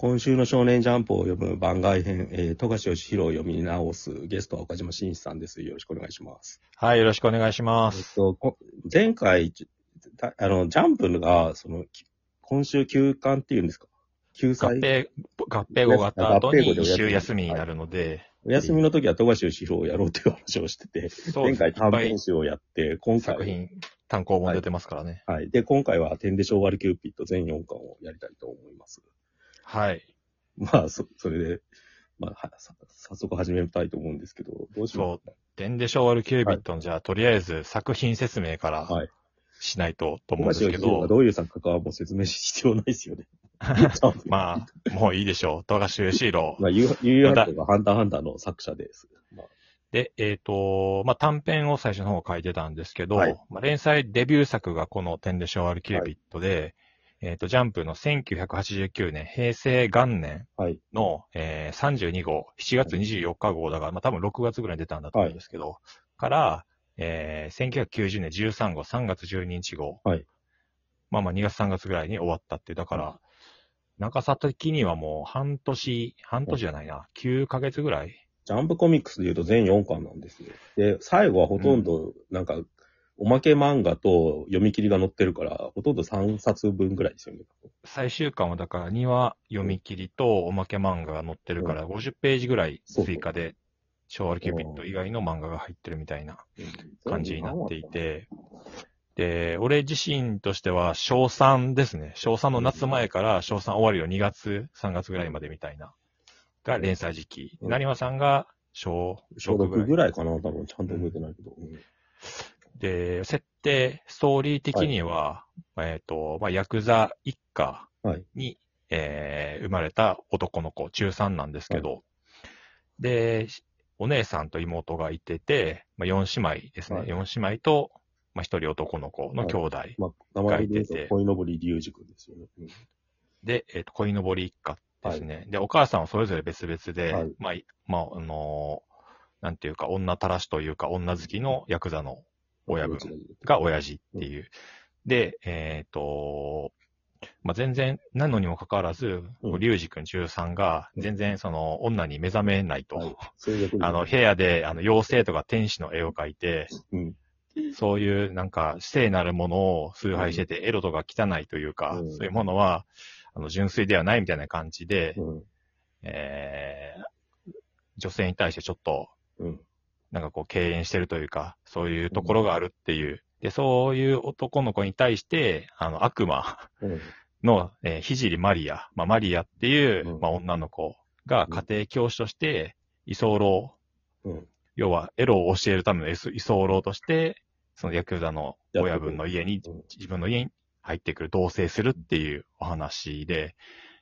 今週の少年ジャンプを読む番外編、富樫義博を読み直すゲストは岡島真一さんです。よろしくお願いします。はい、よろしくお願いします。前回、ジャンプが、今週休刊っていうんですか？休載。合併後があった後に一週休みになるので。お休みの時は富樫義博をやろうという話をしてて、前回短編集をやって、今回。作品、単行本出てますからね。はい。はい、で、今回は天でしょうわるキューピッド全4巻をやりたいと思います。はい。まあ、それで、まあ、早速始めたいと思うんですけど、どうしよう。そう。天でしょうわるキューピッドの、じゃあ、とりあえず作品説明からしないと思うんですけど。はい、どういう作家かはもう説明必要ないですよね。まあ、もういいでしょう。富樫義博。まあ、UR がハンターハンターの作者です。まあ、で、まあ、短編を最初の方書いてたんですけど、はい、まあ、連載デビュー作がこの天でしょうわるキューピッドで、はい、ジャンプの1989年、平成元年の、はい、32号、7月24日号だから、まあ、多分6月ぐらいに出たんだと思うんですけど、はい、から、1990年13号、3月12日号、はい、まあ2月3月ぐらいに終わったって、だから、長さ的にはもう半年じゃないな、9ヶ月ぐらい。ジャンプコミックスで言うと全4巻なんですよ。で、最後はほとんど、なんか、おまけ漫画と読み切りが載ってるから、ほとんど3冊分ぐらいですよね。最終巻はだから2話読み切りとおまけ漫画が載ってるから、50ページぐらい追加で、昭和キューピッド以外の漫画が入ってるみたいな感じになっていて、で、俺自身としては小3ですね。小3の夏前から小3終わりの2月、3月ぐらいまでみたいな、が連載時期。成馬さんが小6ぐらいかな、多分ちゃんと覚えてないけど。で、設定、ストーリー的には、はい、まあ、ヤクザ一家に、はい、生まれた男の子、中3なんですけど、はい、で、お姉さんと妹がいてて、まあ、4姉妹ですね。はい、4姉妹と、まあ、1人男の子の兄弟がいてて。はい、まあ、名前で言うと、鯉のぼり龍二君ですよね。うん、で、鯉のぼり一家ですね。はい、で、お母さんはそれぞれ別々で、はい、まあ、なんていうか、女たらしというか、女好きのヤクザの親分が親父っていう。で、まあ、全然、なのにもかかわらず、龍二君13が、全然その、女に目覚めないと。はい、部屋で、妖精とか天使の絵を描いて、うん、そういう、なんか、聖なるものを崇拝してて、エロとか汚いというか、うん、そういうものは、純粋ではないみたいな感じで、うん、女性に対してちょっと、うん、なんかこう敬遠してるというか、そういうところがあるっていう。で、そういう男の子に対して、悪魔の、聖マリア。まあ、マリアっていう、まあ、女の子が家庭教師として、居候、要はエロを教えるための居候として、そのヤクザの親分の家に、自分の家に入ってくる、同棲するっていうお話で、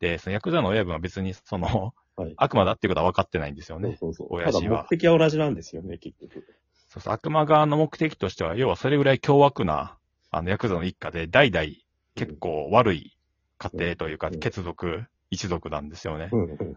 で、そのヤクザの親分は別にその、はい、悪魔だっていうことは分かってないんですよね。そう親父は。ただ目的は同じなんですよね、結局。そうそう、悪魔側の目的としては、要はそれぐらい凶悪な、ヤクザの一家で、代々結構悪い家庭というか、血族、一族なんですよね。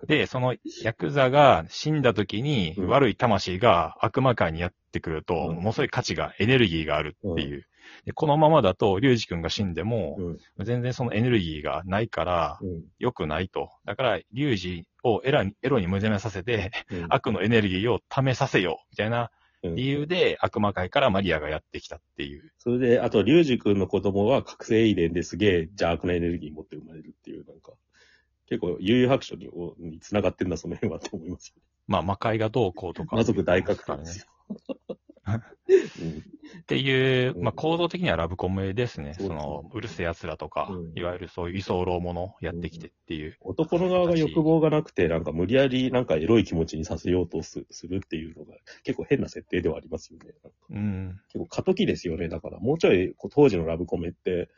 で、そのヤクザが死んだ時に、悪い魂が悪魔界にやってくると、ものすごい価値が、エネルギーがあるっていう。で、このままだと、龍二君が死んでも、全然そのエネルギーがないから、良くないと。だから、龍二をエロに目覚めさせて、悪のエネルギーを溜めさせよう、みたいな理由で、悪魔界からマリアがやってきたっていう。それで、あと、龍二君の子供は覚醒遺伝ですげえ邪悪なエネルギー持って生まれるっていう、なんか、結構、悠々白書に繋がってんだ、その辺はと思います。まあ、魔界がどうこうとか。魔族大覚醒ですよ。っていう、まあ、行動的にはラブコメですね。うるせえ奴らとか、いわゆるそういう居候ものやってきてっていう。男の側が欲望がなくて、なんか無理やりなんかエロい気持ちにさせようとするっていうのが、結構変な設定ではありますよね。うん、結構過渡期ですよね。だから、もうちょい当時のラブコメって、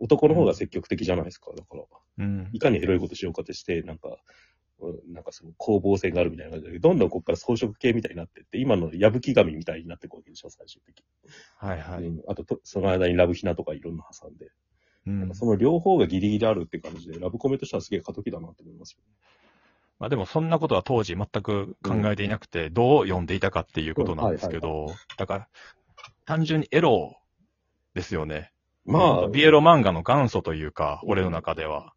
男の方が積極的じゃないですか。だから、いかにエロいことしようかとして、なんかその攻防戦があるみたいな感じだけど、どんどんここから装飾系みたいになってって、今の矢吹神みたいになっていくわけでしょ、最終的に。はいはい。あと、その間にラブヒナとかいろんな挟んで。なんかその両方がギリギリあるって感じで、ラブコメとしてはすげえ過渡期だなって思いますよね。まあでもそんなことは当時全く考えていなくて、どう読んでいたかっていうことなんですけど、だから、単純にエロですよね。まあ。BL漫画の元祖というか、俺の中では。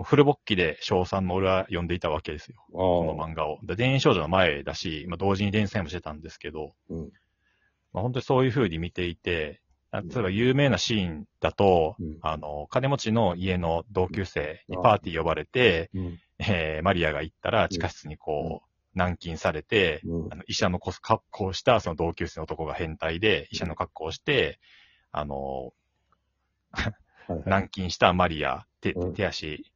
もうフル勃起で小3の俺は読んでいたわけですよ。この漫画を。で、電影少女の前だし、まあ、同時に連載もしてたんですけど、うんまあ、本当にそういう風に見ていて、例えば有名なシーンだと、うん、金持ちの家の同級生にパーティー呼ばれて、うんマリアが行ったら地下室にこう、軟禁されて、うん、医者の格好をしたその同級生の男が変態で、医者の格好をして、軟禁したマリア、手足、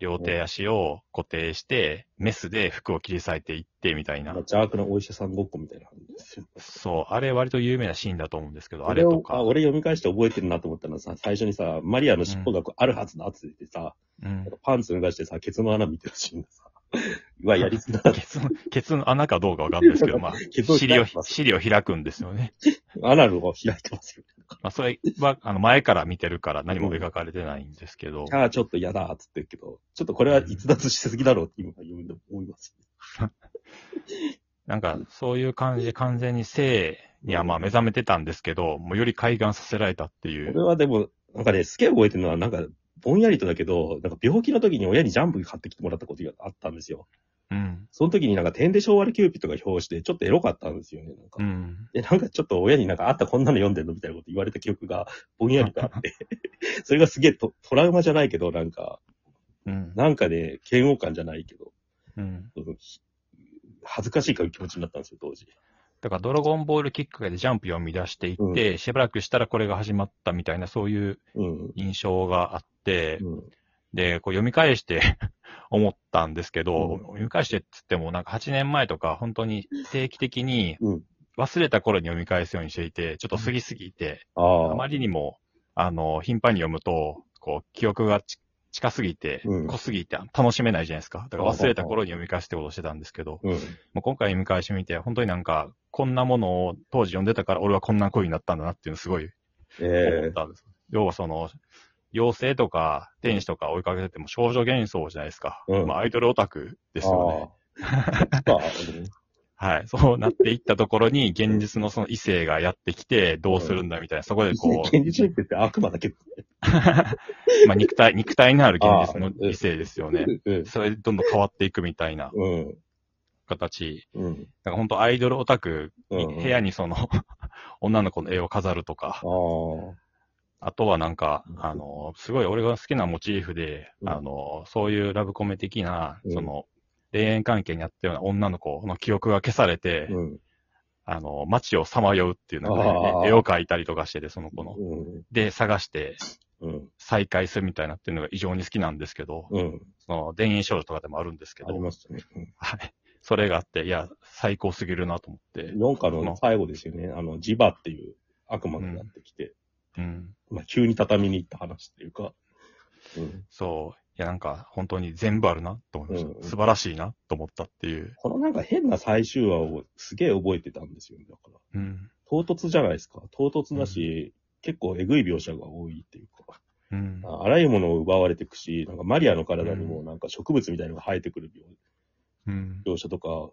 両手足を固定して、メスで服を切り裂いていってみたいな。邪悪なお医者さんごっこみたいな感じですよ。そう、あれ割と有名なシーンだと思うんですけど、あれとか。俺読み返して覚えてるなと思ったのはさ、最初にさ、マリアの尻尾がこうあるはずだって言ってさ、うん、パンツ脱がしてさ、ケツの穴見てるシーンださ。はやりづらい。ケツの穴かどうかわかんないですけど、まあ、尻を開くんですよね。アナルを開いてますよ。まあ、それは、前から見てるから何も描かれてないんですけど。ああ、ちょっと嫌だ、つってるけど、ちょっとこれは逸脱しすぎだろうって今読んで思います、ね。なんか、そういう感じで完全に性にはまあ目覚めてたんですけど、もうより開眼させられたっていう。これはでも、なんかね、すげえ覚えてるのは、なんか、ぼんやりとだけど、なんか病気の時に親にジャンプ買ってきてもらったことがあったんですよ。うん。その時になんか天で昭和のキューピッドが表紙でちょっとエロかったんですよね。なんか、うん、でなんかちょっと親になんかあったこんなの読んでんのみたいなこと言われた記憶がぼんやりとあって、それがすげえトラウマじゃないけどなんか、うん、なんかね嫌悪感じゃないけど、うん、恥ずかしい気持ちになったんですよ当時。だからドラゴンボールきっかけでジャンプ読み出していって、うん、しばらくしたらこれが始まったみたいなそういう印象があって。うん、で、こう読み返して思ったんですけど、うん、読み返してって言ってもなんか8年前とか本当に定期的に忘れた頃に読み返すようにしていて、ちょっと過ぎすぎて、うん、あまりにも、頻繁に読むと、こう、記憶が近すぎて、濃すぎて楽しめないじゃないですか。だから忘れた頃に読み返すってことをしてたんですけど、うん、もう今回読み返してみて、本当になんか、こんなものを当時読んでたから俺はこんな恋になったんだなっていうのすごい思ったんです。要はその、妖精とか天使とか追いかけてても少女幻想じゃないですか。うん、まあアイドルオタクですよね。はい。そうなっていったところに現実のその異性がやってきてどうするんだみたいな、そこでこう。現実って悪魔だけどね。まあ肉体のある現実の異性ですよね。それでどんどん変わっていくみたいな形。うん、だから本当アイドルオタク、うん、部屋にその女の子の絵を飾るとか。あとはなんか、すごい俺が好きなモチーフで、うん、そういうラブコメ的な、うん、その、恋愛関係にあったような女の子の記憶が消されて、うん、街をさまようっていうのが、ね、絵を描いたりとかしてて、その子の。うん、で、探して、再会するみたいなっていうのが異常に好きなんですけど、うん、その、田園少女とかでもあるんですけど。ありましたね。はい。それがあって、いや、最高すぎるなと思って。4巻の最後ですよね。ジバっていう悪魔になってきて。うん。まあ、急に畳に行った話っていうか。うん、そう。いや、なんか、本当に全部あるなと思いました。うんうん、素晴らしいなと思ったっていう。このなんか変な最終話をすげえ覚えてたんですよね、だから。うん。唐突じゃないですか。唐突だし、うん、結構えぐい描写が多いっていうか。うん。あらゆるものを奪われていくし、なんかマリアの体にもなんか植物みたいなのが生えてくる描写とか、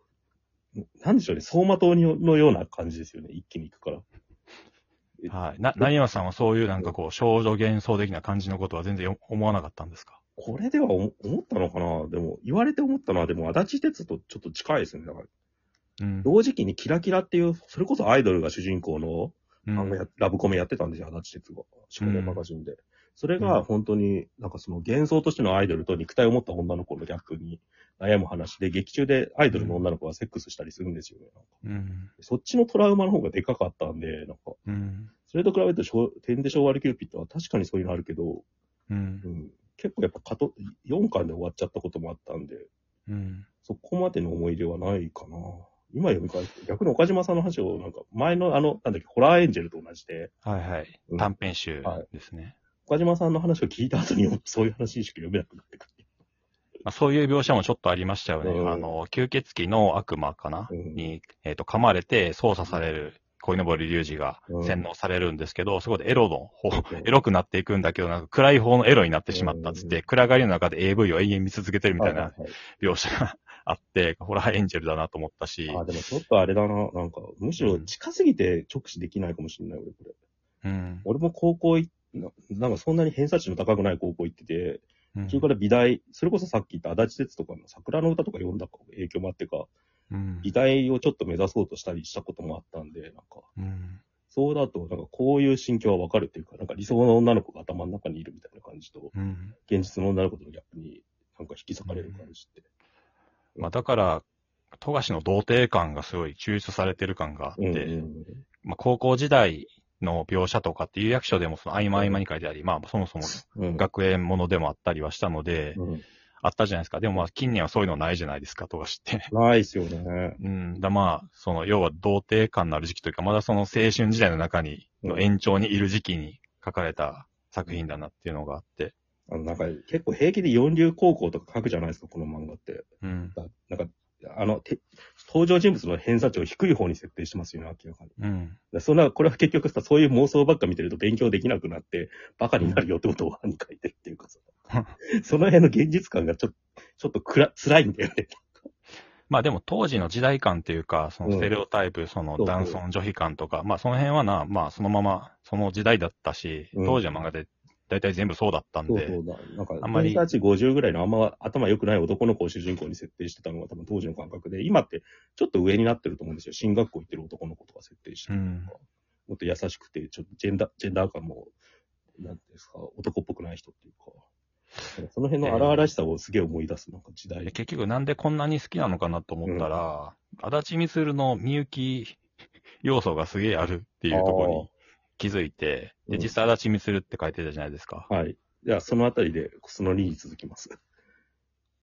なんでしょうね、走馬灯のような感じですよね、一気に行くから。はい。成山さんはそういうなんかこう、少女幻想的な感じのことは全然思わなかったんですか？これでは思ったのかな？でも、言われて思ったのは、でも、足立鉄とちょっと近いですね。だから、うん、同時期にキラキラっていう、それこそアイドルが主人公の、うん、ラブコメやってたんですよ、足立鉄が。少年マガジンで。うん、それが本当になんかその幻想としてのアイドルと肉体を持った女の子のギャップに悩む話で、劇中でアイドルの女の子がセックスしたりするんですよね。うん、そっちのトラウマの方がでかかったんで、なんか、うん、それと比べると天で昭和のキューピッドは確かにそういうのあるけど、うんうん、結構やっぱ4巻で終わっちゃったこともあったんで、うん、そこまでの思い出はないかな。今読み返して、逆に岡島さんの話をなんか前のなんだっけ、ホラーエンジェルと同じで。はいはい。うん、短編集ですね。はい、岡島さんの話を聞いた後にそういう話しか読めなくなってくる。まあ、そういう描写もちょっとありましたよね。うん、吸血鬼の悪魔かな、うん、に、噛まれて操作される、鯉のぼり龍二が洗脳されるんですけど、うん、そこでエロの方、エロくなっていくんだけど、なんか暗い方のエロになってしまったっつって、うん、暗がりの中で AV を永遠見続けてるみたいな描写があって、ホラーエンジェルだなと思ったし。あ、でもちょっとあれだな、なんか、むしろ近すぎて直視できないかもしれない、俺これ。うん。俺も高校行って、なんかそんなに偏差値の高くない高校行ってて、それから美大、それこそさっき言った足立哲とかの桜の歌とか読んだ影響もあってか、美大をちょっと目指そうとしたりしたこともあったんで、なんか、そうだと、なんかこういう心境はわかるっていうか、なんか理想の女の子が頭の中にいるみたいな感じと、現実の女の子とのギャップになんか引き裂かれる感じって。まあだから、富樫の童貞感がすごい抽出されてる感があって、まあ高校時代の描写とかっていう役所でもその合間合間に書いてあり、まあそもそも学園ものでもあったりはしたので、あったじゃないですか。でもまあ近年はそういうのないじゃないですか、富樫って。ないですよね。だまあ、その要は童貞感のある時期というか、まだその青春時代の中に、の延長にいる時期に書かれた作品だなっていうのがあって。なんか結構平気で四流高校とか書くじゃないですか、この漫画って。なんか登場人物の偏差値を低い方に設定してますよね、明らかに。そんな、これは結局さ、そういう妄想ばっか見てると勉強できなくなって、バカになるよってことをに書いてるっていうかさ、その辺の現実感がちょっと辛いんだよね。まあでも当時の時代感っていうか、そのステレオタイプ、その男尊女卑感とか、まあその辺はな、まあそのまま、その時代だったし、当時の漫画で、大体全部そうだったんで。なんか、偏差値50ぐらいのあんま頭良くない男の子を主人公に設定してたのが多分当時の感覚で、今ってちょっと上になってると思うんですよ。進学校行ってる男の子とか設定してるとか、もっと優しくて、ちょっとジェンダー感も、なんていうんですか、男っぽくない人っていうか。その辺の荒々しさをすげえ思い出す、なんか時代。結局なんでこんなに好きなのかなと思ったら、足立みつるのみゆき要素がすげえあるっていうところに。気づいて、で実際足立みつるって書いてたじゃないですか。はい。じゃあそのあたりでその2に続きます。